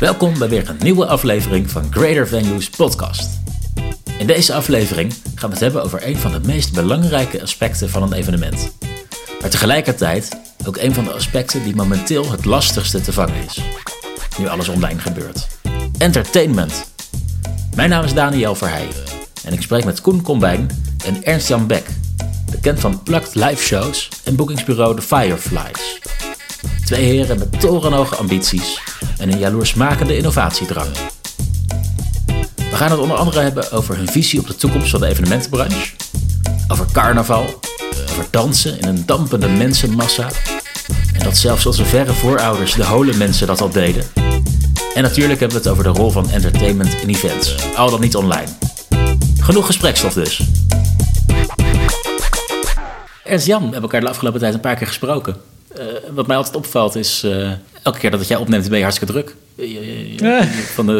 Welkom bij weer een nieuwe aflevering van Greater Venues Podcast. In deze aflevering gaan we het hebben over een van de meest belangrijke aspecten van een evenement. Maar tegelijkertijd ook een van de aspecten die momenteel het lastigste te vangen is. Nu alles online gebeurt. Entertainment. Mijn naam is Daniel Verheijen en ik spreek met Koen Combijn en Ernst-Jan Beck, bekend van Plucked Live Shows en boekingsbureau The Fireflies. Twee heren met torenhoge ambities en een jaloersmakende innovatiedrang. We gaan het onder andere hebben over hun visie op de toekomst van de evenementenbranche, over carnaval, over dansen in een dampende mensenmassa en dat zelfs onze verre voorouders, de hole mensen, dat al deden. En natuurlijk hebben we het over de rol van entertainment in events, al dan niet online. Genoeg gesprekstof dus. Ernst-Jan, we hebben elkaar de afgelopen tijd een paar keer gesproken. Wat mij altijd opvalt is, elke keer dat het jij opneemt ben je hartstikke druk.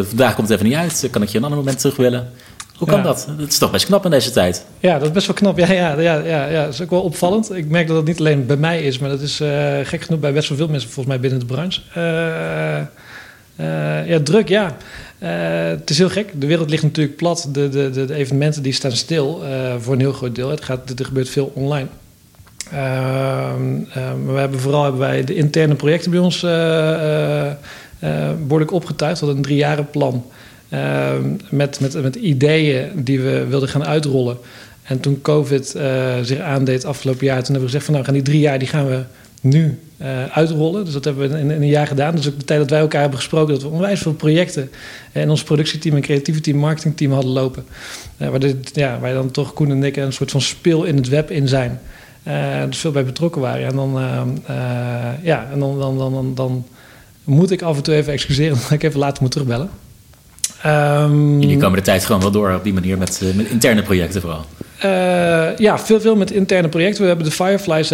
Vandaag komt het even niet uit, kan ik je een ander moment terug willen. Hoe kan dat? Dat is toch best knap in deze tijd. Ja, dat is best wel knap. Ja, dat is ook wel opvallend. Ik merk dat het niet alleen bij mij is, maar dat is gek genoeg bij best wel veel mensen volgens mij binnen de branche. Druk, ja. Het is heel gek. De wereld ligt natuurlijk plat. De evenementen die staan stil voor een heel groot deel. Er gebeurt veel online. Maar hebben wij de interne projecten bij ons behoorlijk opgetuigd. We hadden een 3-jarenplan met ideeën die we wilden gaan uitrollen. En toen COVID zich aandeed afgelopen jaar, toen hebben we gezegd van nou, gaan die 3 jaar die gaan we nu uitrollen. Dus dat hebben we in een jaar gedaan. Dus ook de tijd dat wij elkaar hebben gesproken, dat we onwijs veel projecten in ons productieteam en creatieve team, marketingteam hadden lopen. Waar dan toch Koen en ik een soort van speel in het web in zijn. Dus veel bij betrokken waren. En dan moet ik af en toe even excuseren dat ik even later moet terugbellen. Jullie komen de tijd gewoon wel door op die manier met interne projecten vooral. Veel met interne projecten. We hebben de Fireflies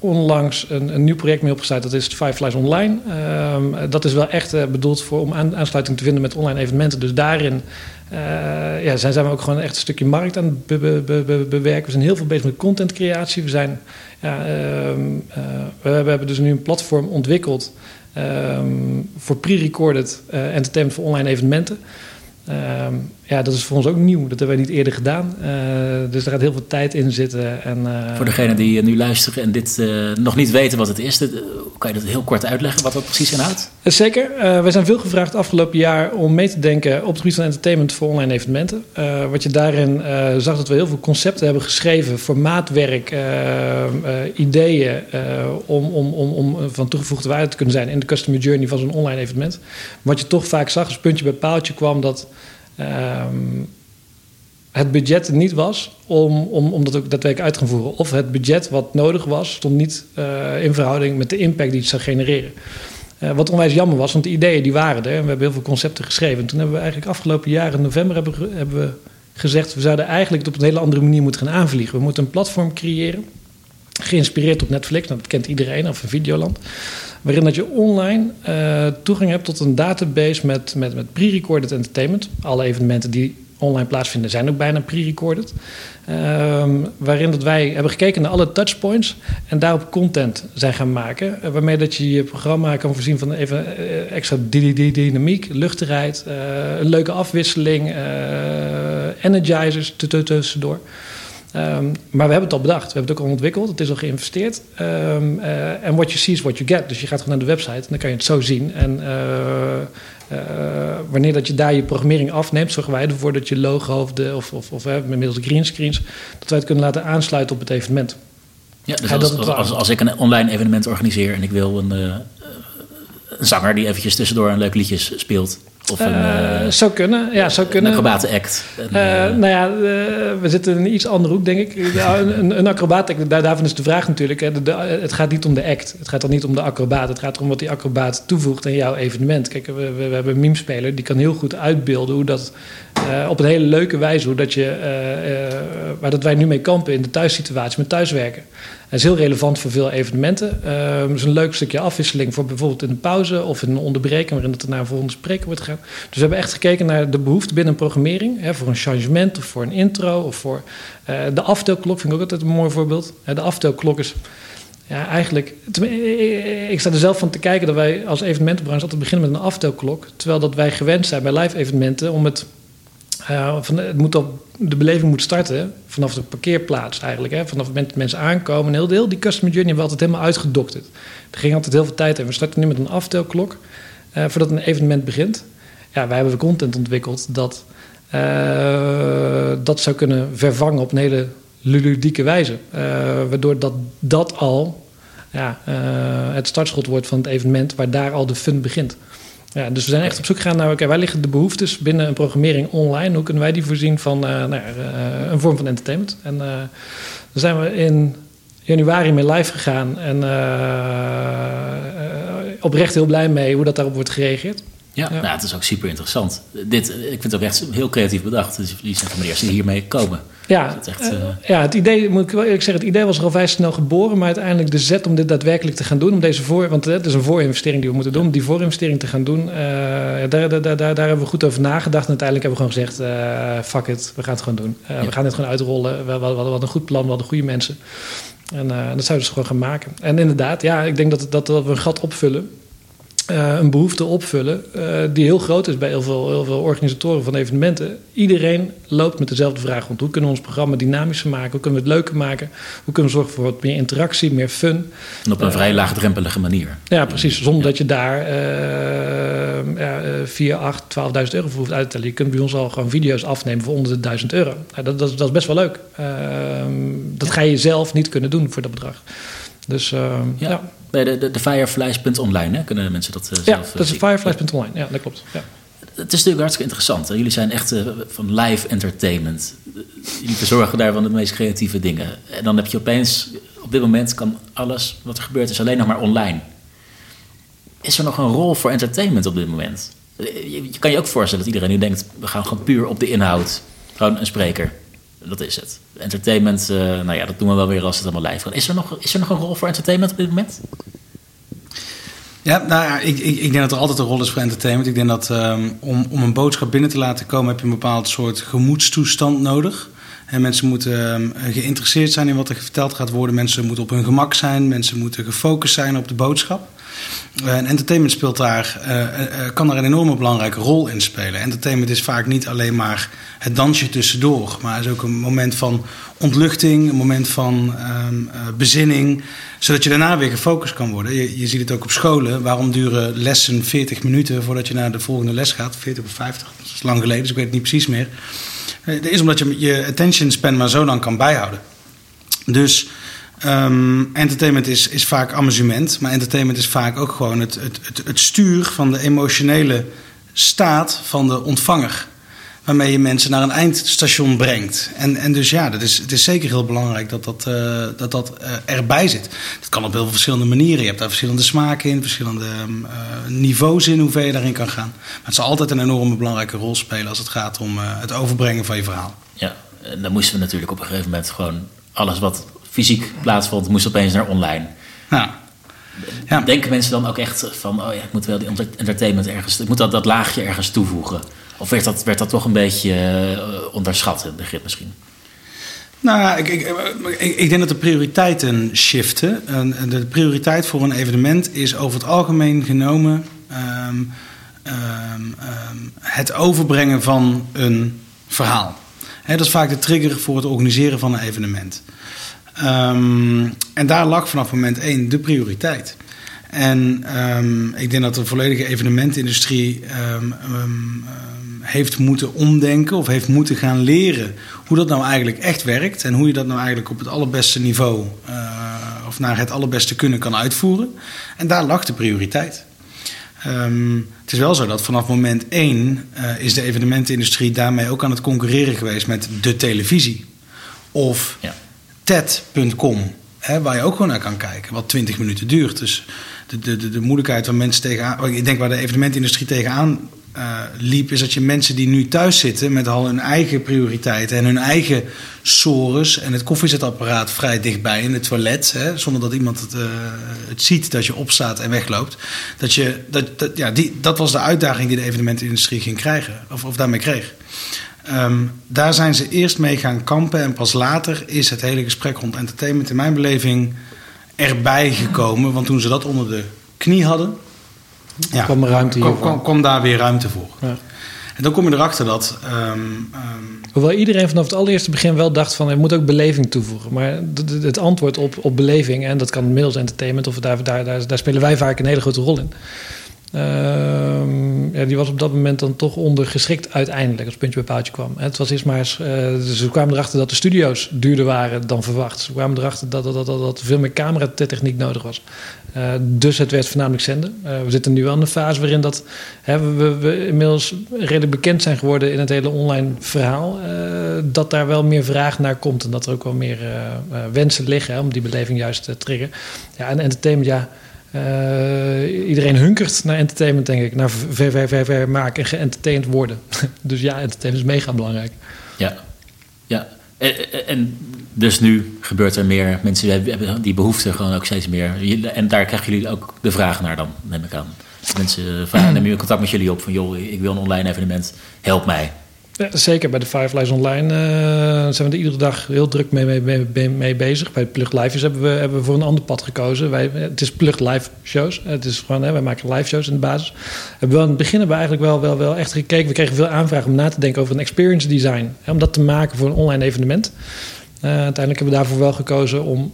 onlangs een nieuw project mee opgestart. Dat is de Fireflies Online. Dat is wel echt bedoeld om aansluiting te vinden met online evenementen. Dus daarin zijn we ook gewoon echt een stukje markt aan het bewerken. We zijn heel veel bezig met contentcreatie. We hebben dus nu een platform ontwikkeld voor pre-recorded entertainment voor online evenementen. Dat is voor ons ook nieuw. Dat hebben wij niet eerder gedaan. Dus daar gaat heel veel tijd in zitten. Voor degenen die nu luisteren en dit nog niet weten wat het is, kan je dat heel kort uitleggen wat dat precies inhoudt? Zeker. Wij zijn veel gevraagd afgelopen jaar om mee te denken op het gebied van entertainment voor online evenementen. Wat je daarin zag, dat we heel veel concepten hebben geschreven, formaatwerk, ideeën om van toegevoegde waarde te kunnen zijn in de customer journey van zo'n online evenement. Wat je toch vaak zag, als puntje bij paaltje kwam, dat het budget niet was om dat ook daadwerkelijk uit te gaan voeren. Of het budget wat nodig was, stond niet in verhouding met de impact die het zou genereren. Wat onwijs jammer was, want de ideeën die waren er. En we hebben heel veel concepten geschreven. En toen hebben we eigenlijk afgelopen jaar in november hebben we gezegd, we zouden eigenlijk het op een hele andere manier moeten gaan aanvliegen. We moeten een platform creëren, geïnspireerd op Netflix, dat kent iedereen, of een Videoland, waarin dat je online toegang hebt tot een database met pre-recorded entertainment. Alle evenementen die online plaatsvinden zijn ook bijna pre-recorded. Waarin dat wij hebben gekeken naar alle touchpoints en daarop content zijn gaan maken. Waarmee dat je je programma kan voorzien van even extra dynamiek, luchtigheid, een leuke afwisseling, energizers tussendoor. Maar we hebben het al bedacht. We hebben het ook al ontwikkeld. Het is al geïnvesteerd. En what you see is what you get. Dus je gaat gewoon naar de website en dan kan je het zo zien. En wanneer dat je daar je programmering afneemt, zorgen wij ervoor dat je logo of middels de greenscreens, dat wij het kunnen laten aansluiten op het evenement. Ja, dus als ik een online evenement organiseer en ik wil een zanger die eventjes tussendoor een leuk liedje speelt. Of zou kunnen. Een acrobatenact. We zitten in een iets andere hoek, denk ik. Een acrobatenact, daarvan is de vraag natuurlijk. Hè. Het gaat niet om de act. Het gaat dan niet om de acrobaat. Het gaat erom wat die acrobaat toevoegt aan jouw evenement. Kijk, we hebben een memespeler. Die kan heel goed uitbeelden hoe dat op een hele leuke wijze, hoe dat je, waar dat wij nu mee kampen in de thuissituatie met thuiswerken. Dat is heel relevant voor veel evenementen. Het is een leuk stukje afwisseling voor bijvoorbeeld in de pauze of in een onderbreking waarin het naar een volgende spreker wordt gegaan. Dus we hebben echt gekeken naar de behoefte binnen een programmering. Hè, voor een changement of voor een intro of voor de aftelklok vind ik ook altijd een mooi voorbeeld. De aftelklok is Ja, eigenlijk... Ik sta er zelf van te kijken dat wij als evenementenbranche altijd beginnen met een aftelklok. Terwijl dat wij gewend zijn bij live evenementen om het... de beleving moet starten vanaf de parkeerplaats eigenlijk. Hè? Vanaf het moment dat mensen aankomen. Een heel deel, die customer journey hebben we altijd helemaal uitgedokterd. Er ging altijd heel veel tijd in. We starten nu met een aftelklok voordat een evenement begint. Ja, wij hebben content ontwikkeld dat zou kunnen vervangen op een hele ludieke wijze. Waardoor dat al het startschot wordt van het evenement waar daar al de fun begint. Ja, dus we zijn echt op zoek gegaan naar, waar liggen de behoeftes binnen een programmering online? Hoe kunnen wij die voorzien van een vorm van entertainment? En dan zijn we in januari mee live gegaan en oprecht heel blij mee hoe dat daarop wordt gereageerd. Ja, ja. Nou, het is ook super interessant. Ik vind het ook echt heel creatief bedacht. Dus jullie zijn van de eerste die hiermee komen. Ja, dus het idee was al vrij snel geboren. Maar uiteindelijk de zet om dit daadwerkelijk te gaan doen. Want het is een voorinvestering die we moeten doen. Om die voorinvestering te gaan doen. Daar hebben we goed over nagedacht. En uiteindelijk hebben we gewoon gezegd, fuck it, we gaan het gewoon doen. We gaan dit gewoon uitrollen. We hadden een goed plan, we hadden goede mensen. En dat zouden we dus gewoon gaan maken. En inderdaad, ja, ik denk dat we een gat opvullen. Een behoefte opvullen die heel groot is bij heel veel organisatoren van evenementen. Iedereen loopt met dezelfde vraag rond. Hoe kunnen we ons programma dynamischer maken? Hoe kunnen we het leuker maken? Hoe kunnen we zorgen voor wat meer interactie, meer fun? En op een vrij laagdrempelige manier. Ja, precies. Zonder dat je daar 4, 8, 12.000 euro voor hoeft uit te tellen. Je kunt bij ons al gewoon video's afnemen voor onder de 1000 euro. Dat is best wel leuk. Dat ga je zelf niet kunnen doen voor dat bedrag. Dus bij de Fireflies.online kunnen de mensen dat zelf zien. Ja, dat is Fireflies.online. Ja, dat klopt. Ja. Het is natuurlijk hartstikke interessant. Hè? Jullie zijn echt van live entertainment. Jullie verzorgen daarvan de meest creatieve dingen. En dan heb je opeens, op dit moment kan alles wat er gebeurt is alleen nog maar online. Is er nog een rol voor entertainment op dit moment? Je kan je ook voorstellen dat iedereen nu denkt, we gaan gewoon puur op de inhoud. Gewoon een spreker. Dat is het. Entertainment, dat doen we wel weer als het allemaal live gaat. Is er nog een rol voor entertainment op dit moment? Ja, ik denk dat er altijd een rol is voor entertainment. Ik denk dat om een boodschap binnen te laten komen, heb je een bepaald soort gemoedstoestand nodig. En mensen moeten geïnteresseerd zijn in wat er verteld gaat worden. Mensen moeten op hun gemak zijn. Mensen moeten gefocust zijn op de boodschap. En entertainment speelt daar, kan daar een enorme belangrijke rol in spelen. Entertainment is vaak niet alleen maar het dansje tussendoor. Maar is ook een moment van ontluchting, een moment van bezinning. Zodat je daarna weer gefocust kan worden. Je ziet het ook op scholen. Waarom duren lessen 40 minuten voordat je naar de volgende les gaat? 40 of 50, dat is lang geleden, dus ik weet het niet precies meer. Dat is omdat je je attention span maar zo lang kan bijhouden. Dus entertainment is vaak amusement. Maar entertainment is vaak ook gewoon het stuur van de emotionele staat van de ontvanger. Waarmee je mensen naar een eindstation brengt. En dus ja, het is zeker heel belangrijk dat erbij zit. Dat kan op heel veel verschillende manieren. Je hebt daar verschillende smaken in, verschillende niveaus in, hoe ver je daarin kan gaan. Maar het zal altijd een enorme belangrijke rol spelen als het gaat om het overbrengen van je verhaal. Ja, en dan moesten we natuurlijk op een gegeven moment gewoon alles wat fysiek plaatsvond, moest opeens naar online. Nou, ja. Denken mensen dan ook echt van, ik moet wel die entertainment ergens, ik moet dat laagje ergens toevoegen? Of werd dat toch een beetje onderschat, het begrip misschien? Nou, ik denk dat de prioriteiten shiften. De prioriteit voor een evenement is over het algemeen genomen het overbrengen van een verhaal. He, dat is vaak de trigger voor het organiseren van een evenement. En daar lag vanaf moment 1 de prioriteit. En ik denk dat de volledige evenementenindustrie heeft moeten omdenken of heeft moeten gaan leren hoe dat nou eigenlijk echt werkt en hoe je dat nou eigenlijk op het allerbeste niveau of naar het allerbeste kunnen kan uitvoeren. En daar lag de prioriteit. Het is wel zo dat vanaf moment 1 is de evenementenindustrie daarmee ook aan het concurreren geweest met de televisie of TED.com. Waar je ook gewoon naar kan kijken, wat 20 minuten duurt. Dus de moeilijkheid waar mensen tegenaan, ik denk waar de evenementindustrie tegenaan liep, is dat je mensen die nu thuis zitten met al hun eigen prioriteiten en hun eigen sores en het koffiezetapparaat vrij dichtbij in het toilet, zonder dat iemand het ziet dat je opstaat en wegloopt. Dat was de uitdaging die de evenementindustrie ging krijgen, of daarmee kreeg. Daar zijn ze eerst mee gaan kampen en pas later is het hele gesprek rond entertainment in mijn beleving erbij gekomen. Want toen ze dat onder de knie hadden, ja, kwam daar weer ruimte voor. Ja. En dan kom je erachter dat... Hoewel iedereen vanaf het allereerste begin wel dacht van... er moet ook beleving toevoegen. Maar het antwoord op beleving... en dat kan middels entertainment... of daar spelen wij vaak een hele grote rol in. Die was op dat moment dan toch ondergeschikt uiteindelijk... als het puntje bij paaltje kwam. Het was eerst maar eens... Ze kwamen erachter dat de studio's duurder waren dan verwacht. Ze kwamen erachter dat veel meer cameratechniek nodig was. Dus het werd voornamelijk zenden. We zitten nu wel in een fase waarin dat... we inmiddels redelijk bekend zijn geworden... in het hele online verhaal. Dat daar wel meer vraag naar komt... en dat er ook wel meer wensen liggen... om die beleving juist te triggeren. Ja, en entertainment, ja... Iedereen hunkert naar entertainment, denk ik. Naar ver maken en geëntertaind worden. Dus ja, entertainment is mega belangrijk. Ja. En dus nu gebeurt er meer. Mensen hebben die behoefte gewoon ook steeds meer. En daar krijgen jullie ook de vraag naar dan, neem ik aan. Mensen nemen contact met jullie op van... joh, ik wil een online evenement, help mij. Ja, zeker, bij de Fireflies Online zijn we er iedere dag heel druk mee bezig. Bij Plucked Live hebben we voor een ander pad gekozen. Het is Plucked Live Shows. Het is gewoon, wij maken live shows in de basis. In het begin hebben we eigenlijk wel echt gekeken. We kregen veel aanvragen om na te denken over een experience design. Hè, om dat te maken voor een online evenement. Uiteindelijk hebben we daarvoor wel gekozen om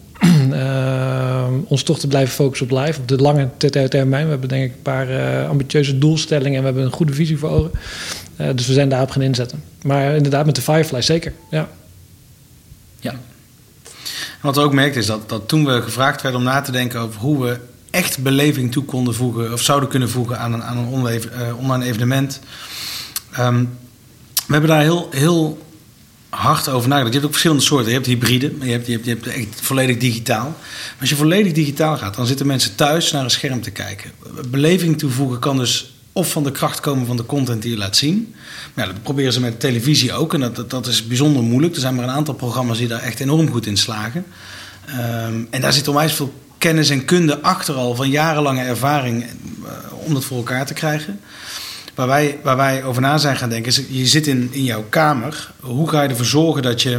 ons toch te blijven focussen op live. Op de lange termijn. We hebben denk ik een paar ambitieuze doelstellingen. En we hebben een goede visie voor ogen. Dus we zijn daarop gaan inzetten. Maar inderdaad met de Fireflies zeker. Ja. En wat we ook merkten is dat toen we gevraagd werden om na te denken over hoe we echt beleving toe konden voegen. Of zouden kunnen voegen aan een online evenement. We hebben daar heel hard over nagedacht. Je hebt ook verschillende soorten. Je hebt hybride, je hebt echt volledig digitaal. Maar als je volledig digitaal gaat, dan zitten mensen thuis naar een scherm te kijken. Beleving toevoegen kan dus of van de kracht komen van de content die je laat zien. Maar ja, dat proberen ze met televisie ook. En dat is bijzonder moeilijk. Er zijn maar een aantal programma's die daar echt enorm goed in slagen. En daar zit onwijs veel kennis en kunde achter al... van jarenlange ervaring om dat voor elkaar te krijgen. Waar wij over na zijn gaan denken is... je zit in jouw kamer. Hoe ga je ervoor zorgen dat je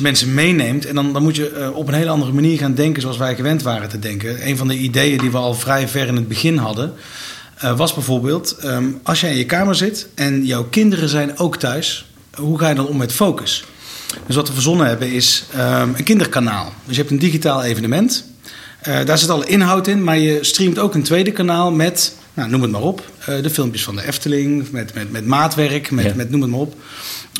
mensen meeneemt? En dan moet je op een hele andere manier gaan denken... zoals wij gewend waren te denken. Een van de ideeën die we al vrij ver in het begin hadden... was bijvoorbeeld, als jij in je kamer zit en jouw kinderen zijn ook thuis... hoe ga je dan om met focus? Dus wat we verzonnen hebben is een kinderkanaal. Dus je hebt een digitaal evenement. Daar zit alle inhoud in, maar je streamt ook een tweede kanaal met... nou, noem het maar op, de filmpjes van de Efteling, met maatwerk, met noem het maar op.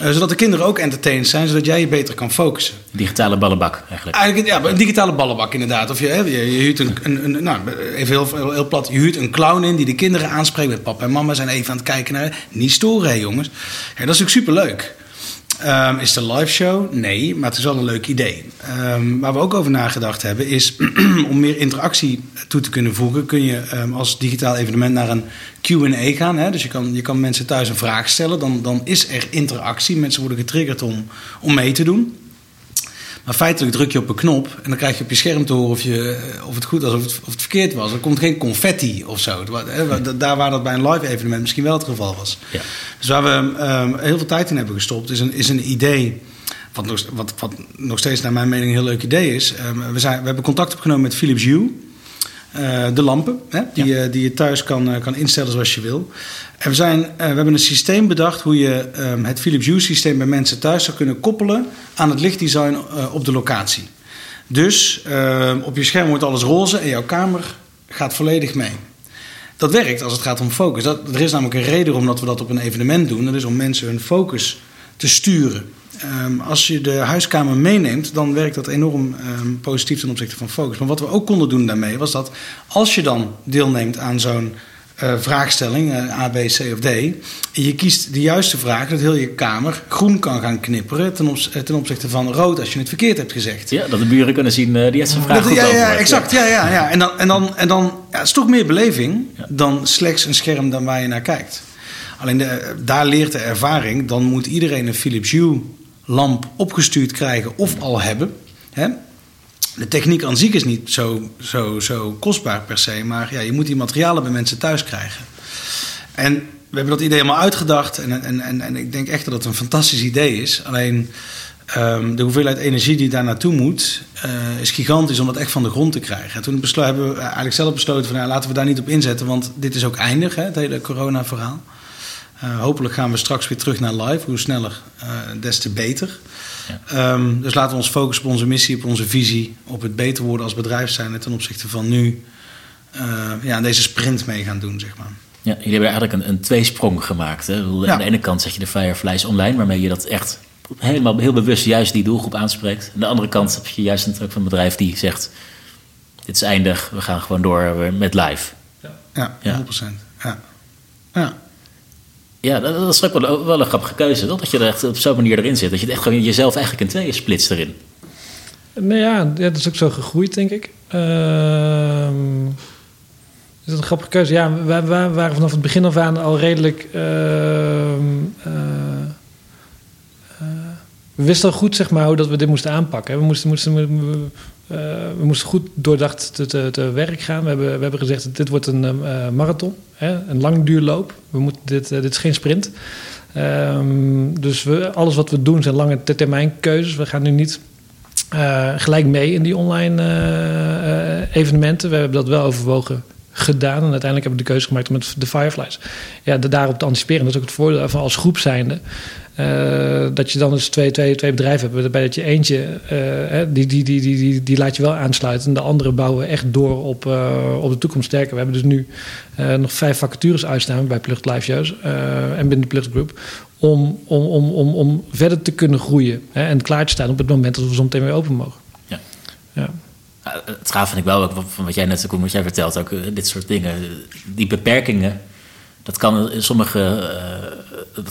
Zodat de kinderen ook entertained zijn, zodat jij je beter kan focussen. Digitale ballenbak eigenlijk. Ja, een digitale ballenbak inderdaad. Of je huurt even heel plat, je huurt een clown in die de kinderen aanspreekt met papa en mama. Zijn even aan het kijken naar, niet storen hè jongens. Ja, dat is natuurlijk superleuk. Is het een live show? Nee, maar het is wel een leuk idee. Waar we ook over nagedacht hebben is... om meer interactie toe te kunnen voegen... kun je als digitaal evenement naar een Q&A gaan. Hè? Dus je kan mensen thuis een vraag stellen. Dan is er interactie. Mensen worden getriggerd om mee te doen. Maar feitelijk druk je op een knop... en dan krijg je op je scherm te horen of het goed was of het verkeerd was. Er komt geen confetti of zo. Daar waar dat bij een live evenement misschien wel het geval was. Ja. Dus waar we heel veel tijd in hebben gestopt... is een idee wat nog steeds naar mijn mening een heel leuk idee is. We hebben contact opgenomen met Philips Hue. De lampen, hè, die je thuis kan instellen zoals je wil. En we hebben een systeem bedacht... hoe je het Philips Hue systeem bij mensen thuis zou kunnen koppelen... aan het lichtdesign op de locatie. Dus op je scherm wordt alles roze... en jouw kamer gaat volledig mee. Dat werkt als het gaat om focus. Er is namelijk een reden omdat we dat op een evenement doen. Dat is om mensen hun focus te sturen. Als je de huiskamer meeneemt, dan werkt dat enorm positief ten opzichte van focus. Maar wat we ook konden doen daarmee was dat als je dan deelneemt aan zo'n vraagstelling, A, B, C of D... en je kiest de juiste vraag, dat heel je kamer groen kan gaan knipperen... ten opzichte van rood, als je het verkeerd hebt gezegd. Ja, dat de buren kunnen zien die het zijn vraag goed over. Ja, exact. Ja. En dan, het is toch meer beleving dan slechts een scherm dan waar je naar kijkt. Alleen daar leert de ervaring, dan moet iedereen een Philips Hue... lamp opgestuurd krijgen of al hebben. Hè? De techniek aan zich is niet zo kostbaar per se... maar ja, je moet die materialen bij mensen thuis krijgen. En we hebben dat idee helemaal uitgedacht... en ik denk echt dat het een fantastisch idee is. Alleen De hoeveelheid energie die daar naartoe moet, is gigantisch om dat echt van de grond te krijgen. En toen hebben we eigenlijk zelf besloten van, laten we daar niet op inzetten, want dit is ook eindig, hè, het hele corona-verhaal. Hopelijk gaan we straks weer terug naar live. Hoe sneller, des te beter. Ja. Dus laten we ons focussen op onze missie, op onze visie, op het beter worden als bedrijf zijn ten opzichte van nu deze sprint mee gaan doen, zeg maar. Ja, jullie hebben eigenlijk een tweesprong gemaakt. Hè? Aan de ene kant zeg je de Fireflies Online, waarmee je dat echt helemaal heel bewust juist die doelgroep aanspreekt. Aan de andere kant heb je juist een truc van een bedrijf die zegt, dit is eindig, we gaan gewoon door met live. Ja. 100%. Ja. Ja, dat is ook wel een grappige keuze, toch? Dat je er echt op zo'n manier erin zit. Dat je het echt gewoon jezelf eigenlijk in tweeën splitst erin. Nou ja, dat is ook zo gegroeid, denk ik. Is dat een grappige keuze? Ja, we waren vanaf het begin af aan al redelijk... we wisten al goed, zeg maar, hoe dat we dit moesten aanpakken. We moesten goed doordacht te werk gaan. We hebben gezegd, dit wordt een marathon, hè? Een langduurloop. Dit is geen sprint. Dus alles wat we doen zijn lange termijn keuzes. We gaan nu niet gelijk mee in die online evenementen. We hebben dat wel overwogen gedaan. En uiteindelijk hebben we de keuze gemaakt om met de Fireflies daarop te anticiperen. Dat is ook het voordeel van als groep zijnde. Dat je dan dus twee bedrijven hebt. Waarbij dat je eentje, die laat je wel aansluiten. En de andere bouwen echt door op de toekomst sterker. We hebben dus nu nog 5 vacatures uitstaan bij Plucked Live Shows. En binnen de Plucked Group. Om verder te kunnen groeien. En klaar te staan op het moment dat we zo meteen weer open mogen. Ja. Het gaaf vind ik wel, van wat jij net vertelt, ook dit soort dingen. Die beperkingen, dat kan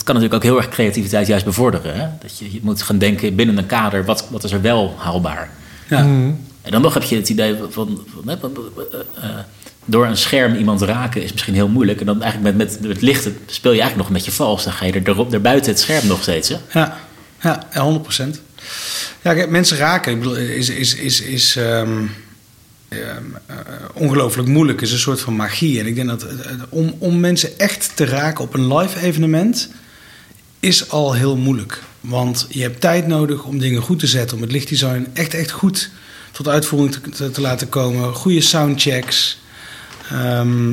natuurlijk ook heel erg creativiteit juist bevorderen. Hè? Dat je moet gaan denken binnen een kader, wat is er wel haalbaar? Ja. En dan nog heb je het idee van door een scherm iemand raken is misschien heel moeilijk. En dan eigenlijk met het licht speel je eigenlijk nog met je vals. Dan ga je er buiten het scherm nog steeds. Hè? Ja, 100%. Ja, mensen raken, ik bedoel, is ongelooflijk moeilijk. Is een soort van magie. En ik denk dat om mensen echt te raken op een live evenement is al heel moeilijk. Want je hebt tijd nodig om dingen goed te zetten, om het lichtdesign echt goed tot uitvoering te laten komen. Goede soundchecks.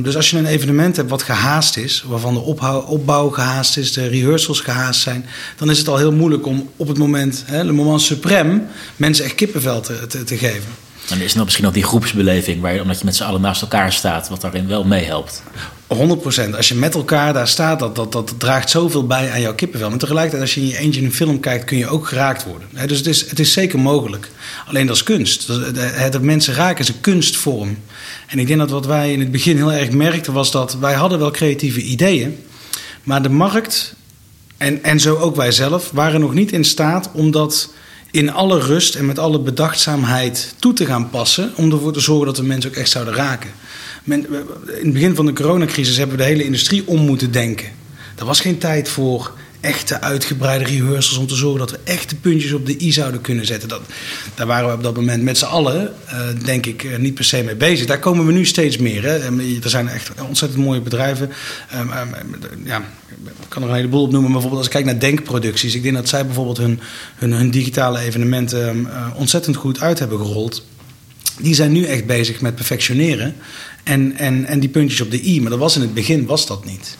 Dus als je een evenement hebt wat gehaast is, waarvan de opbouw gehaast is, de rehearsals gehaast zijn, dan is het al heel moeilijk om op het moment, le moment suprême, mensen echt kippenvel te geven. En is er misschien nog die groepsbeleving, omdat je met z'n allen naast elkaar staat, wat daarin wel meehelpt? 100%. Als je met elkaar daar staat, dat draagt zoveel bij aan jouw kippenvel. Maar tegelijkertijd, als je in je eentje in een film kijkt, kun je ook geraakt worden. Dus het is zeker mogelijk. Alleen dat is kunst. Dat mensen raken is een kunstvorm. En ik denk dat wat wij in het begin heel erg merkten, was dat wij hadden wel creatieve ideeën. Maar de markt, en zo ook wij zelf, waren nog niet in staat om dat in alle rust en met alle bedachtzaamheid toe te gaan passen, om ervoor te zorgen dat de mensen ook echt zouden raken. In het begin van de coronacrisis hebben we de hele industrie om moeten denken. Er was geen tijd voor echte uitgebreide rehearsals om te zorgen dat we echt de puntjes op de i zouden kunnen zetten. Daar waren we op dat moment met z'n allen, denk ik, niet per se mee bezig. Daar komen we nu steeds meer. Hè. Er zijn echt ontzettend mooie bedrijven. Ik kan er een heleboel op noemen. Maar bijvoorbeeld als ik kijk naar Denkproducties. Ik denk dat zij bijvoorbeeld hun digitale evenementen ontzettend goed uit hebben gerold. Die zijn nu echt bezig met perfectioneren. En die puntjes op de i. Maar in het begin was dat niet.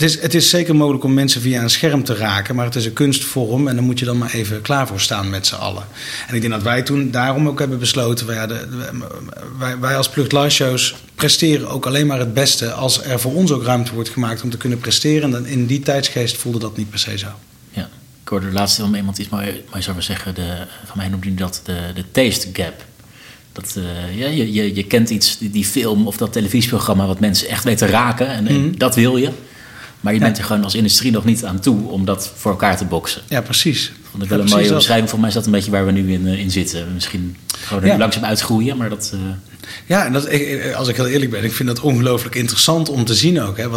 Het is zeker mogelijk om mensen via een scherm te raken, maar het is een kunstvorm en daar moet je dan maar even klaar voor staan met z'n allen. En ik denk dat wij toen daarom ook hebben besloten, wij als Plucked Live Shows presteren ook alleen maar het beste als er voor ons ook ruimte wordt gemaakt om te kunnen presteren. En dan in die tijdsgeest voelde dat niet per se zo. Ja, ik hoorde laatst van iemand iets moois over zeggen, van mij noemde hij dat de taste gap. Je kent iets, die film of dat televisieprogramma wat mensen echt weten raken en dat wil je. Maar je bent er gewoon als industrie nog niet aan toe om dat voor elkaar te boksen. Ja, precies. Vond ik wel een mooie beschrijving. Volgens mij is dat een beetje waar we nu in zitten. Misschien gewoon langzaam uitgroeien, maar dat... Ja, en als ik heel eerlijk ben, ik vind dat ongelooflijk interessant om te zien ook. Hè,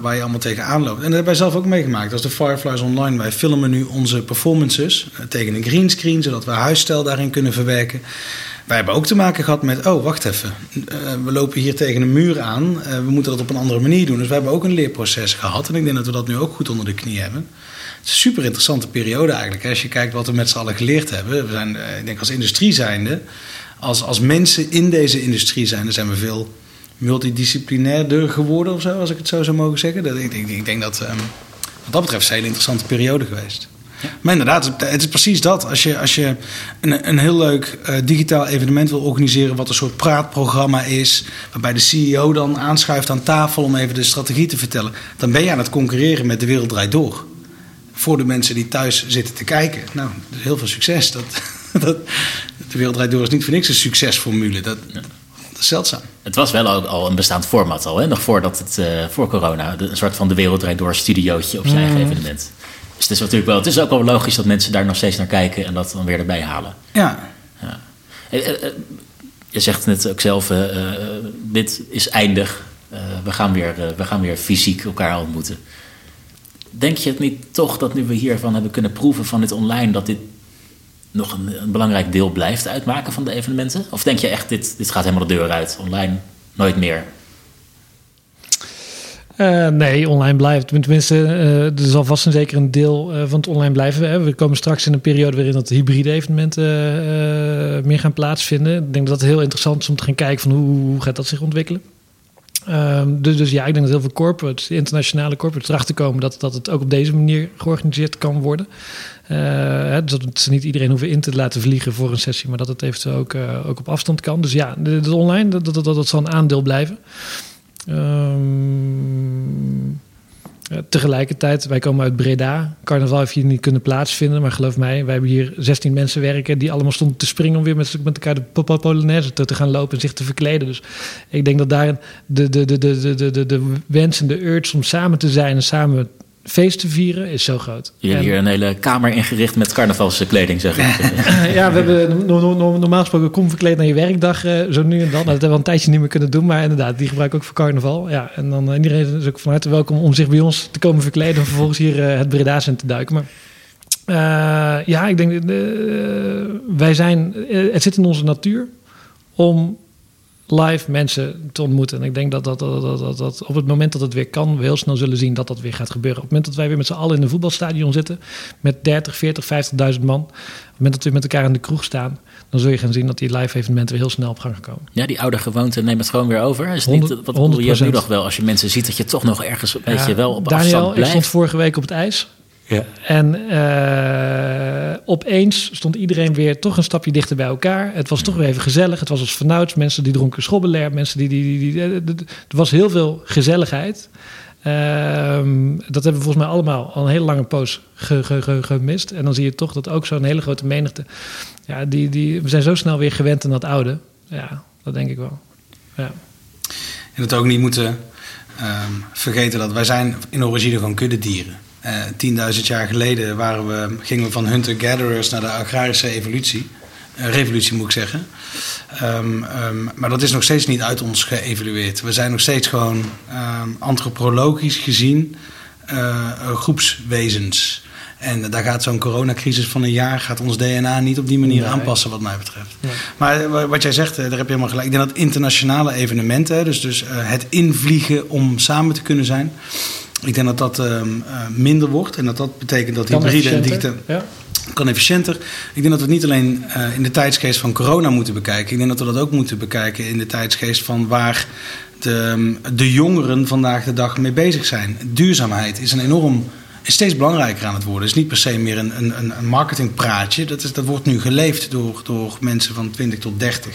waar je allemaal tegenaan loopt. En dat hebben wij zelf ook meegemaakt. Als de Fireflies Online, wij filmen nu onze performances tegen een greenscreen, zodat we huisstijl daarin kunnen verwerken. Wij hebben ook te maken gehad met, wacht even, we lopen hier tegen een muur aan. We moeten dat op een andere manier doen. Dus wij hebben ook een leerproces gehad. En ik denk dat we dat nu ook goed onder de knie hebben. Het is een super interessante periode eigenlijk. Als je kijkt wat we met z'n allen geleerd hebben. We zijn, ik denk als industrie zijnde, als mensen in deze industrie zijnde, zijn we veel multidisciplinairder geworden of zo, als ik het zo zou mogen zeggen. Ik denk dat wat dat betreft is een hele interessante periode geweest. Ja. Maar inderdaad, het is precies dat. Als je een heel leuk digitaal evenement wil organiseren, wat een soort praatprogramma is, waarbij de CEO dan aanschuift aan tafel om even de strategie te vertellen, dan ben je aan het concurreren met De Wereld Draait Door. Voor de mensen die thuis zitten te kijken. Nou, dus heel veel succes. De Wereld Draait Door is niet voor niks een succesformule. Dat is zeldzaam. Het was wel al een bestaand format al, hè? Nog voordat het voor corona, een soort van De Wereld Draait Door studiootje op zijn eigen evenement. Dus het is natuurlijk wel, het is ook wel logisch dat mensen daar nog steeds naar kijken en dat dan weer erbij halen. Ja. Je zegt net ook zelf, dit is eindig. We gaan weer fysiek elkaar ontmoeten. Denk je het niet toch dat nu we hiervan hebben kunnen proeven van dit online, dat dit nog een belangrijk deel blijft uitmaken van de evenementen? Of denk je echt, dit gaat helemaal de deur uit, online nooit meer? Nee, online blijft. Tenminste, er zal vast en zeker een deel van het online blijven. We komen straks in een periode waarin dat hybride evenementen meer gaan plaatsvinden. Ik denk dat het heel interessant is om te gaan kijken van hoe gaat dat zich ontwikkelen. Dus ja, ik denk dat heel veel corporates, internationale corporates, erachter komen dat het ook op deze manier georganiseerd kan worden. Dus dat ze niet iedereen hoeven in te laten vliegen voor een sessie, maar dat het eventueel ook op afstand kan. Dus ja, het online, dat zal een aandeel blijven. Tegelijkertijd, wij komen uit Breda. Carnaval heeft hier niet kunnen plaatsvinden, maar geloof mij, wij hebben hier 16 mensen werken die allemaal stonden te springen om weer met elkaar de Polonaise te gaan lopen en zich te verkleden. Dus ik denk dat daarin de wens en de urge om samen te zijn en samen feest te vieren is zo groot. Je hebt hier een hele kamer ingericht met carnavalskleding, zeg ik. Ja, we hebben normaal gesproken kom verkleed naar je werkdag, zo nu en dan. Dat hebben we al een tijdje niet meer kunnen doen, maar inderdaad, die gebruiken ook voor carnaval. Ja, en dan iedereen is ook van harte welkom om zich bij ons te komen verkleden en vervolgens hier het Breda's in te duiken. Maar ja, ik denk, wij zijn, het zit in onze natuur om live mensen te ontmoeten. En ik denk dat op het moment dat het weer kan, we heel snel zullen zien dat dat weer gaat gebeuren. Op het moment dat wij weer met z'n allen in een voetbalstadion zitten met 30, 40, 50.000 man, op het moment dat we met elkaar in de kroeg staan, dan zul je gaan zien dat die live evenementen weer heel snel op gang gaan komen. Ja, die oude gewoonte neemt het gewoon weer over. Is het niet, wat bedoel je nu nog wel? Als je mensen ziet dat je toch nog ergens een beetje wel op Daniel, afstand blijft. Daniel, ik stond vorige week op het ijs. Ja. En opeens stond iedereen weer toch een stapje dichter bij elkaar. Het was toch weer even gezellig. Het was als vanouds. Mensen die dronken schobbelen. Mensen die er was heel veel gezelligheid. Dat hebben we volgens mij allemaal al een hele lange poos gemist. En dan zie je toch dat ook zo'n hele grote menigte. Ja, we zijn zo snel weer gewend aan dat oude. Ja, dat denk ik wel. Ja. En dat ook niet moeten vergeten dat wij zijn in origine gewoon kuddedieren. 10.000 jaar geleden gingen we van hunter-gatherers naar de agrarische revolutie moet ik zeggen. Maar dat is nog steeds niet uit ons geëvalueerd. We zijn nog steeds gewoon antropologisch gezien groepswezens. En daar gaat zo'n coronacrisis van een jaar, gaat ons DNA niet op die manier aanpassen wat mij betreft. Nee. Maar wat jij zegt, daar heb je helemaal gelijk. Ik denk dat internationale evenementen, dus het invliegen om samen te kunnen zijn, ik denk dat minder wordt en dat betekent dat hybride en digitale kan efficiënter. Ik denk dat we het niet alleen in de tijdsgeest van corona moeten bekijken. Ik denk dat we dat ook moeten bekijken in de tijdsgeest van waar de jongeren vandaag de dag mee bezig zijn. Duurzaamheid is is steeds belangrijker aan het worden. Het is niet per se meer een marketingpraatje. Dat wordt nu geleefd door mensen van 20 tot 30.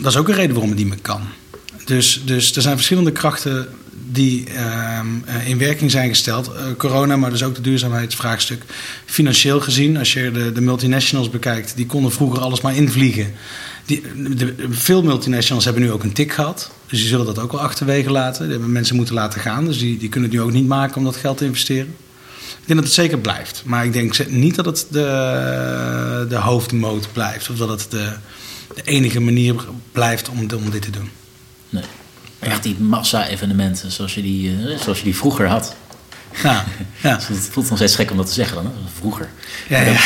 Dat is ook een reden waarom het niet meer kan. Dus er zijn verschillende krachten die in werking zijn gesteld. Corona, maar dus ook de duurzaamheidsvraagstuk. Financieel gezien, als je de multinationals bekijkt, die konden vroeger alles maar invliegen. Veel multinationals hebben nu ook een tik gehad. Dus die zullen dat ook wel achterwege laten. Die hebben mensen moeten laten gaan. Dus die kunnen het nu ook niet maken om dat geld te investeren. Ik denk dat het zeker blijft. Maar ik denk niet dat het de hoofdmoot blijft. Of dat het de enige manier blijft om dit te doen. Nee. Echt die massa-evenementen zoals je die vroeger had. Ja. Dus het voelt nog steeds gek om dat te zeggen dan, hè? Vroeger. Ja.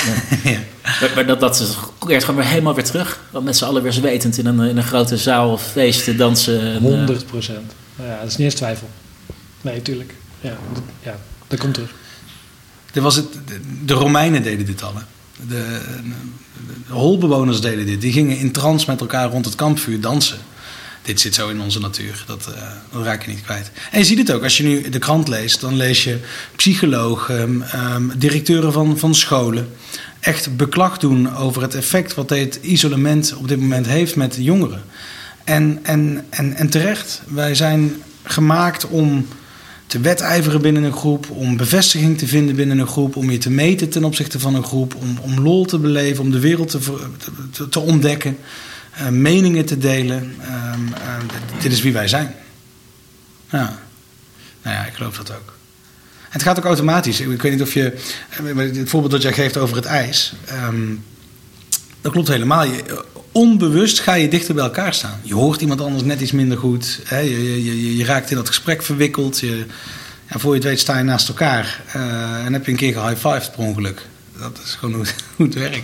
Maar dat is gewoon weer helemaal weer terug. Want met z'n allen weer zwetend in een grote zaal of feesten, dansen. 100%. Ja, dat is niet eens twijfel. Nee, tuurlijk. Ja, dat komt terug. De Romeinen deden dit al. De holbewoners deden dit. Die gingen in trance met elkaar rond het kampvuur dansen. Dit zit zo in onze natuur. Dat raak je niet kwijt. En je ziet het ook. Als je nu de krant leest, dan lees je psychologen, directeuren van scholen. Echt beklag doen over het effect wat dit isolement op dit moment heeft met jongeren. En terecht. Wij zijn gemaakt om te wedijveren binnen een groep, om bevestiging te vinden binnen een groep, om je te meten ten opzichte van een groep, om lol te beleven, om de wereld te ontdekken, meningen te delen. Dit is wie wij zijn. Ja. Nou ja, ik geloof dat ook. En het gaat ook automatisch. Ik weet niet of je... Het voorbeeld dat jij geeft over het ijs, dat klopt helemaal. Onbewust ga je dichter bij elkaar staan. Je hoort iemand anders net iets minder goed. Hè? Je raakt in dat gesprek verwikkeld. Voor je het weet sta je naast elkaar. En heb je een keer gehighfived per ongeluk. Dat is gewoon hoe het werkt.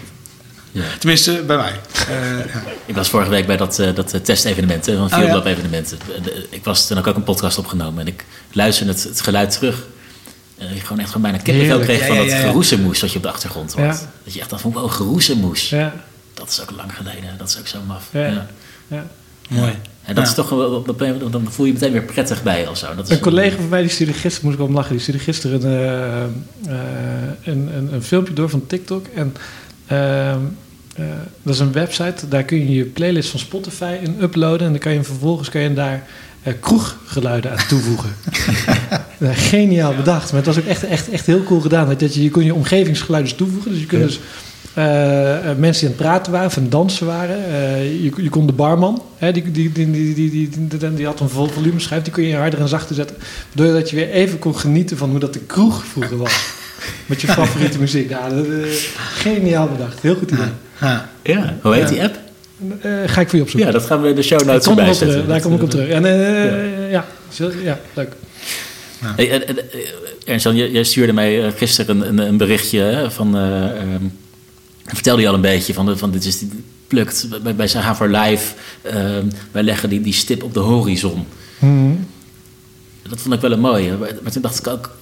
Ja. Tenminste, bij mij. Ja. Ik was vorige week bij dat testevenement van Fieldlab-evenementen. Ik was toen ook een podcast opgenomen. En ik luisterde het geluid terug. En ik gewoon echt bijna kippenvel kreeg van dat geroezemoes dat je op de achtergrond hoort. Ja. Dat je echt dacht van, wow, geroezemoes. Ja. Dat is ook lang geleden. Dat is ook zo maf. Ja. Ja. Ja. Mooi. En dat is toch wel, dan voel je meteen weer prettig bij of zo. Dat is een collega van mij die stuurde gisteren, moest ik wel om lachen. Die stuurde gisteren een filmpje door van TikTok. En dat is een website. Daar kun je je playlist van Spotify in uploaden. En dan kan je vervolgens daar kroeggeluiden aan toevoegen. Geniaal bedacht. Maar het was ook echt heel cool gedaan. Dat je kon je omgevingsgeluiden toevoegen. Dus je kunt dus mensen die aan het praten waren, of aan het dansen waren. Je kon de barman, hè, die had een volumeschijf, die kon je harder en zachter zetten. Doordat je weer even kon genieten van hoe dat de kroeg vroeger was. Met je favoriete muziek. Ja, geniaal bedacht. Heel goed idee. Ja. Hoe heet die app? Ga ik voor je opzoeken. Ja, dat gaan we in de show notes erbij zetten. Daar kom ik op terug. Ja, leuk. Ja. Hey, Ernst-Jan, jij stuurde mij gisteren een berichtje van... vertelde je al een beetje van dit is Plucked bij Saha for Life. Wij leggen die stip op de horizon. Mm-hmm. Dat vond ik wel een mooie. Maar toen dacht ik ook,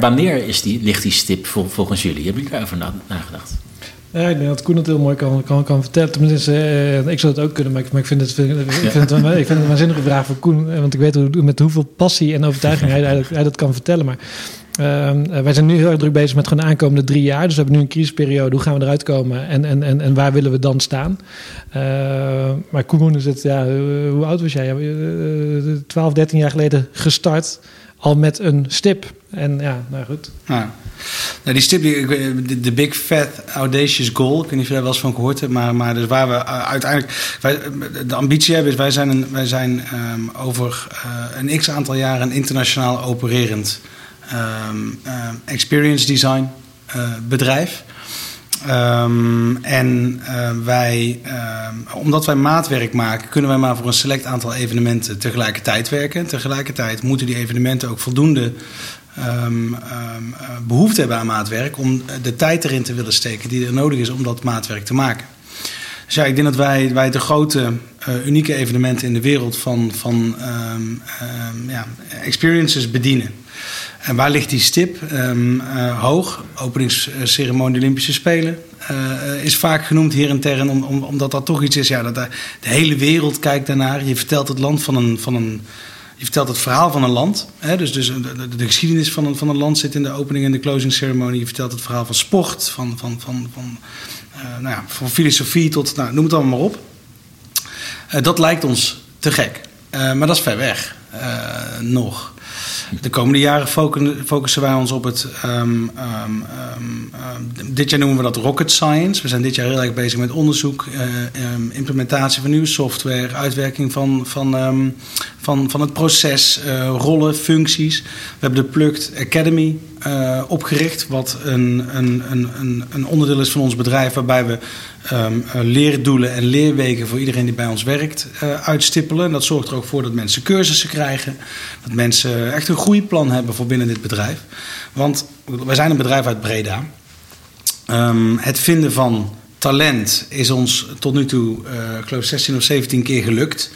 wanneer ligt die stip volgens jullie? Hebben jullie daarover nagedacht? Ja, ik denk dat Koen dat heel mooi kan vertellen. Tenminste, ik zou het ook kunnen, maar ik vind het een waanzinnige vraag voor Koen. Want ik weet met hoeveel passie en overtuiging hij dat kan vertellen. Maar wij zijn nu heel erg druk bezig met gewoon de aankomende 3 jaar. Dus we hebben nu een crisisperiode. Hoe gaan we eruit komen en waar willen we dan staan? Maar Koen is het, hoe oud was jij? 12, 13 jaar geleden gestart. Al met een stip. En ja, nou goed. Ja. Nou, die stip, de big fat audacious goal. Ik weet niet of je daar wel eens van gehoord hebt. Maar dus waar we uiteindelijk... de ambitie hebben is, wij zijn over een x-aantal jaren een internationaal opererend experience design bedrijf. Omdat wij maatwerk maken, kunnen wij maar voor een select aantal evenementen tegelijkertijd werken. Tegelijkertijd moeten die evenementen ook voldoende behoefte hebben aan maatwerk om de tijd erin te willen steken die er nodig is om dat maatwerk te maken. Dus ja, ik denk dat wij de grote, unieke evenementen in de wereld van experiences bedienen. En waar ligt die stip? Hoog. Openingsceremonie Olympische Spelen is vaak genoemd hier intern, omdat dat toch iets is. Ja, dat de hele wereld kijkt daarnaar. Je vertelt het land je vertelt het verhaal van een land. Hè? Dus de geschiedenis van een land zit in de opening en de closing ceremonie. Je vertelt het verhaal van sport, van filosofie tot noem het allemaal maar op. Dat lijkt ons te gek. Maar dat is ver weg. Nog. De komende jaren focussen wij ons op het... dit jaar noemen we dat rocket science. We zijn dit jaar heel erg bezig met onderzoek, implementatie van nieuwe software, uitwerking van het proces, rollen, functies. We hebben de Plucked Academy opgericht, wat een onderdeel is van ons bedrijf, waarbij we leerdoelen en leerwegen voor iedereen die bij ons werkt uitstippelen. En dat zorgt er ook voor dat mensen cursussen krijgen, dat mensen echt een groeiplan hebben voor binnen dit bedrijf. Want wij zijn een bedrijf uit Breda. Het vinden van talent is ons tot nu toe, ik geloof 16 of 17 keer gelukt.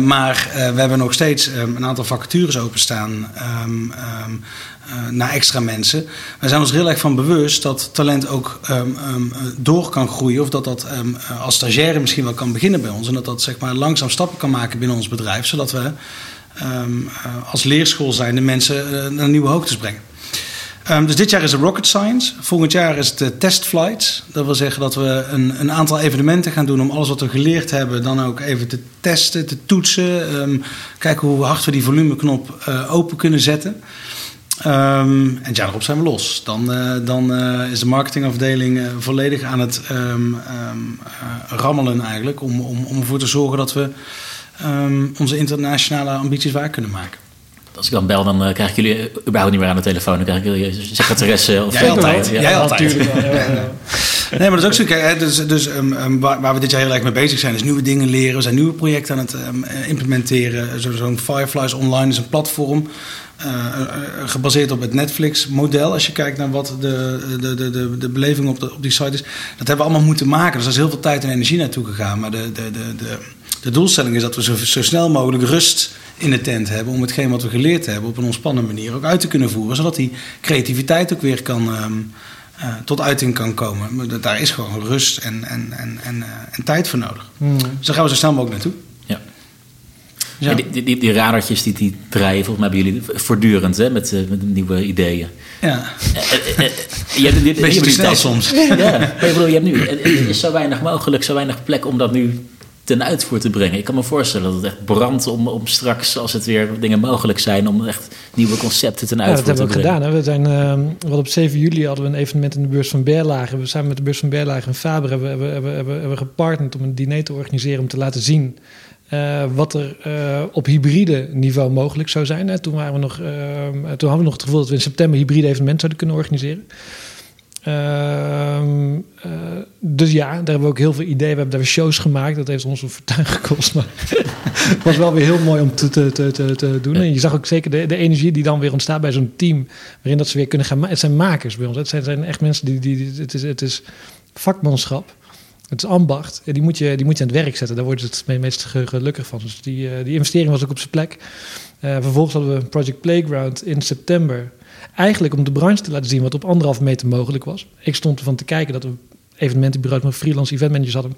Maar we hebben nog steeds een aantal vacatures openstaan naar extra mensen. We zijn ons heel erg van bewust dat talent ook door kan groeien. Of dat als stagiaire misschien wel kan beginnen bij ons. En dat zeg maar langzaam stappen kan maken binnen ons bedrijf. Zodat we als leerschool zijnde mensen naar nieuwe hoogtes brengen. Dus dit jaar is het Rocket Science. Volgend jaar is het de testflights. Dat wil zeggen dat we een aantal evenementen gaan doen om alles wat we geleerd hebben dan ook even te testen, te toetsen. Kijken hoe hard we die volumeknop open kunnen zetten. En het jaar erop zijn we los. Dan is de marketingafdeling volledig aan het rammelen eigenlijk. Om ervoor te zorgen dat we onze internationale ambities waar kunnen maken. Als ik dan bel, dan krijg ik jullie überhaupt niet meer aan de telefoon. Dan krijg ik jullie secretaresse of Jij altijd. Nee, maar dat is ook zo. Kijk, dus waar we dit jaar heel erg mee bezig zijn, is nieuwe dingen leren. We zijn nieuwe projecten aan het implementeren. Zo'n Fireflies Online is een platform gebaseerd op het Netflix-model. Als je kijkt naar wat de beleving op die site is. Dat hebben we allemaal moeten maken. Dus daar is heel veel tijd en energie naartoe gegaan. Maar de doelstelling is dat we zo snel mogelijk rust in de tent hebben om hetgeen wat we geleerd hebben op een ontspannen manier ook uit te kunnen voeren, zodat die creativiteit ook weer kan tot uiting kan komen. Maar daar is gewoon rust en tijd voor nodig. Mm. Dus daar gaan we zo snel mogelijk naartoe. Ja. Ja. Die radertjes die draaien, volgens mij hebben jullie voortdurend hè, met nieuwe ideeën. Ja. Beetje snel soms. Ja, maar ik bedoel, je hebt nu is zo weinig mogelijk, zo weinig plek om dat nu ten uitvoer te brengen. Ik kan me voorstellen dat het echt brandt om straks, als het weer dingen mogelijk zijn, om echt nieuwe concepten ten uitvoer te brengen. Dat hebben we gedaan. Wat op 7 juli hadden we een evenement in de Beurs van Berlage. We samen met de Beurs van Berlage en Faber hebben gepartnerd om een diner te organiseren om te laten zien wat er op hybride niveau mogelijk zou zijn. Toen hadden we nog het gevoel dat we in september hybride evenementen zouden kunnen organiseren. Dus ja, daar hebben we ook heel veel ideeën. We hebben daar shows gemaakt. Dat heeft ons een fortuin gekost. Maar het was wel weer heel mooi om te doen. En je zag ook zeker de energie die dan weer ontstaat bij zo'n team. Waarin dat ze weer kunnen gaan maken. Het zijn makers bij ons. Het zijn echt mensen het is vakmanschap. Het is ambacht. En die moet je aan het werk zetten. Daar worden ze het meest gelukkig van. Dus die investering was ook op zijn plek. Vervolgens hadden we Project Playground in september. Eigenlijk om de branche te laten zien wat op 1,5 meter mogelijk was. Ik stond ervan te kijken dat we evenementenbureaus met freelance eventmanagers hadden.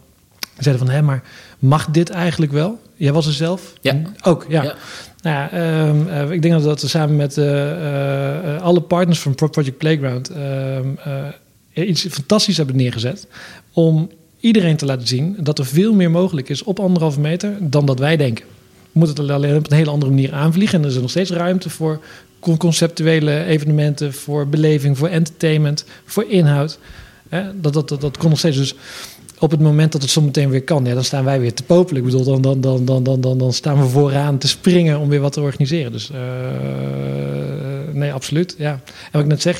Zeiden van, maar mag dit eigenlijk wel? Jij was er zelf? Ja. Ook, ja. Ja. Nou ja, ik denk dat we samen met alle partners van Project Playground iets fantastisch hebben neergezet. Om iedereen te laten zien dat er veel meer mogelijk is op 1,5 meter dan dat wij denken. We moeten het alleen op een hele andere manier aanvliegen. En er is nog steeds ruimte voor conceptuele evenementen, voor beleving, voor entertainment, voor inhoud. Dat kon nog steeds. Dus op het moment dat het zometeen weer kan, dan staan wij weer te popelen. Ik bedoel, dan staan we vooraan te springen om weer wat te organiseren. Dus nee, absoluut. Ja. En wat ik net zeg,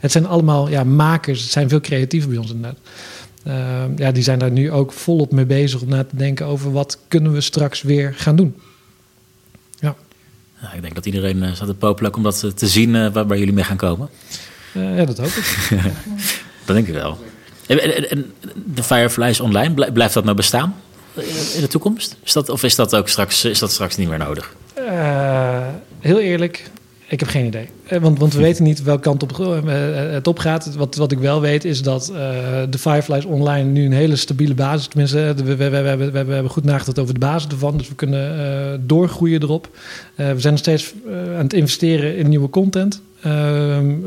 het zijn allemaal makers. Het zijn veel creatieven bij ons inderdaad. Die zijn daar nu ook volop mee bezig om na te denken over wat kunnen we straks weer gaan doen. Nou, ik denk dat iedereen staat te popelen om dat te zien waar jullie mee gaan komen. Ja, dat hoop ik. Dat denk ik wel. En de Fireflies Online, blijft dat nou bestaan in de toekomst? Is dat straks niet meer nodig? Heel eerlijk, ik heb geen idee. Want we weten niet welke kant het op gaat. Wat ik wel weet is dat de Fireflies Online nu een hele stabiele basis. Tenminste, we hebben goed nagedacht over de basis ervan. Dus we kunnen doorgroeien erop. We zijn nog steeds aan het investeren in nieuwe content.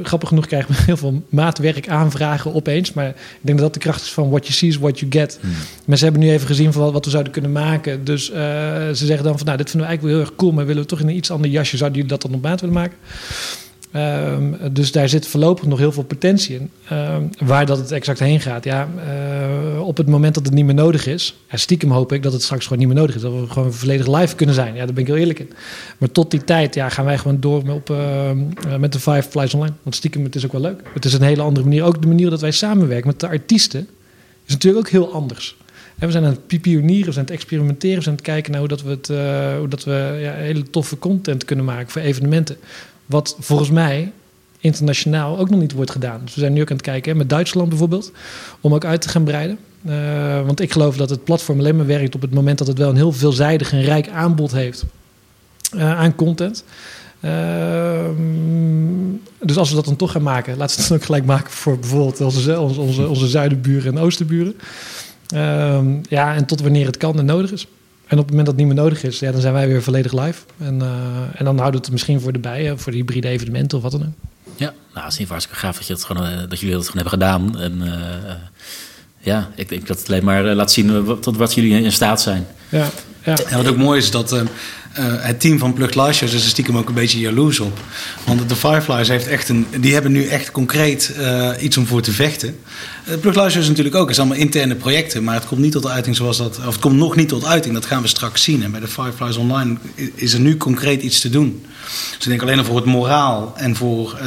Grappig genoeg krijgen we heel veel maatwerk aanvragen opeens. Maar ik denk dat de kracht is van what you see is what you get. Mm. Mensen hebben nu even gezien van wat we zouden kunnen maken. Dus ze zeggen dan van dit vinden we eigenlijk wel heel erg cool. Maar willen we toch in een iets ander jasje. Zouden jullie dat dan op maat willen maken? Dus daar zit voorlopig nog heel veel potentie in. Waar dat het exact heen gaat. Ja, op het moment dat het niet meer nodig is. Stiekem hoop ik dat het straks gewoon niet meer nodig is. Dat we gewoon volledig live kunnen zijn. Ja, daar ben ik heel eerlijk in. Maar tot die tijd gaan wij gewoon door met de Fireflies Online. Want stiekem, het is ook wel leuk. Het is een hele andere manier. Ook de manier dat wij samenwerken met de artiesten is natuurlijk ook heel anders. En we zijn aan het pionieren, we zijn aan het experimenteren. We zijn aan het kijken naar hoe dat we hele toffe content kunnen maken voor evenementen. Wat volgens mij internationaal ook nog niet wordt gedaan. Dus we zijn nu ook aan het kijken, hè, met Duitsland bijvoorbeeld, om ook uit te gaan breiden. Want ik geloof dat het platform alleen maar werkt op het moment dat het wel een heel veelzijdig en rijk aanbod heeft aan content. Dus als we dat dan toch gaan maken, laten we het dan ook gelijk maken voor bijvoorbeeld onze zuidenburen en oostenburen. En tot wanneer het kan en nodig is. En op het moment dat het niet meer nodig is, ja, dan zijn wij weer volledig live. En dan houden we het misschien voor erbij, voor de hybride evenementen of wat dan ook. Ja, nou, het is niet hartstikke gaaf dat jullie dat gewoon hebben gedaan. En ik denk dat het alleen maar laat zien tot wat jullie in staat zijn. Ja, ja. En wat ook mooi is, dat het team van Plucked Live Shows is stiekem ook een beetje jaloers op. Want de Fireflies hebben nu echt concreet iets om voor te vechten. Plucked Live Shows natuurlijk ook. Het zijn allemaal interne projecten, maar het komt niet tot uiting zoals dat. Of het komt nog niet tot uiting, dat gaan we straks zien. En bij de Fireflies Online is er nu concreet iets te doen. Dus ik denk alleen al voor het moraal en voor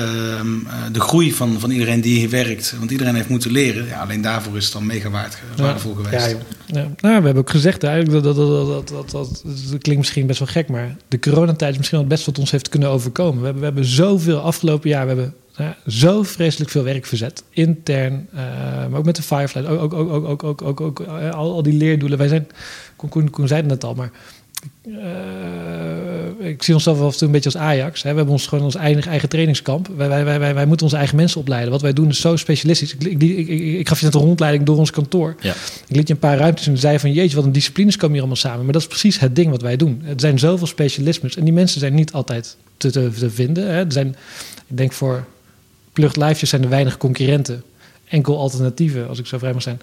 de groei van iedereen die hier werkt. Want iedereen heeft moeten leren. Ja, alleen daarvoor is het dan mega waardevol geweest. Ja, ja. Nou, we hebben ook gezegd eigenlijk dat klinkt misschien best wel gek, maar de coronatijd is misschien wel het beste wat ons heeft kunnen overkomen. We hebben zoveel afgelopen jaar, zo vreselijk veel werk verzet. Intern, maar ook met de Fireflies. Ook al die leerdoelen. Wij zijn, Koen zei het net al, maar ik zie onszelf af en toe een beetje als Ajax. Hè. We hebben ons eigen trainingskamp. Wij moeten onze eigen mensen opleiden. Wat wij doen is zo specialistisch. Ik gaf je net een rondleiding door ons kantoor. Ja. Ik liet je een paar ruimtes en zei van jeetje, wat een disciplines komen hier allemaal samen. Maar dat is precies het ding wat wij doen. Er zijn zoveel specialismes en die mensen zijn niet altijd te vinden. Hè. Ik denk voor Plucked Live zijn er weinig concurrenten. Enkel alternatieven, als ik zo vrij mag zijn.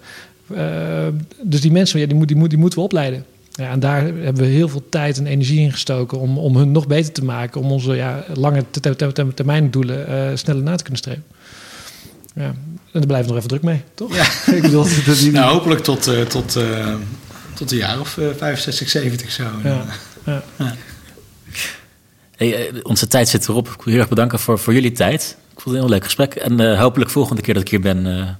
Dus die mensen, ja, die moeten we opleiden. Ja, en daar hebben we heel veel tijd en energie in gestoken om hun nog beter te maken. Om onze lange termijn doelen sneller na te kunnen streven. Ja, en daar blijven we nog even druk mee, toch? Ja, ik bedoel, dat niet hopelijk tot een jaar of 65, 70 zo. Ja. Hey, onze tijd zit erop. Ik wil heel erg bedanken voor jullie tijd. Ik vond het een heel leuk gesprek. En hopelijk volgende keer dat ik hier ben...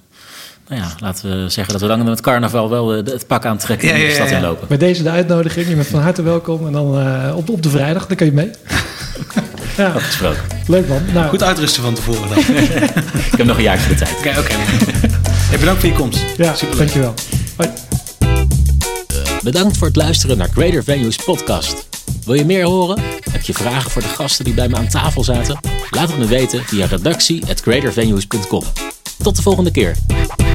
laten we zeggen dat we dan met carnaval wel het pak aantrekken en de stad inlopen. Bij deze de uitnodiging. Je bent van harte welkom. En dan op de vrijdag, dan kan je mee. Ja. Goed gesproken. Leuk man. Nou, goed uitrusten van tevoren dan. Ik heb nog een jaartje de tijd. Okay. Hey, bedankt voor je komst. Ja, superleuk. Dankjewel. Hoi. Bedankt voor het luisteren naar Greater Venues Podcast. Wil je meer horen? Heb je vragen voor de gasten die bij me aan tafel zaten? Laat het me weten via redactie@greatervenues.com. Tot de volgende keer.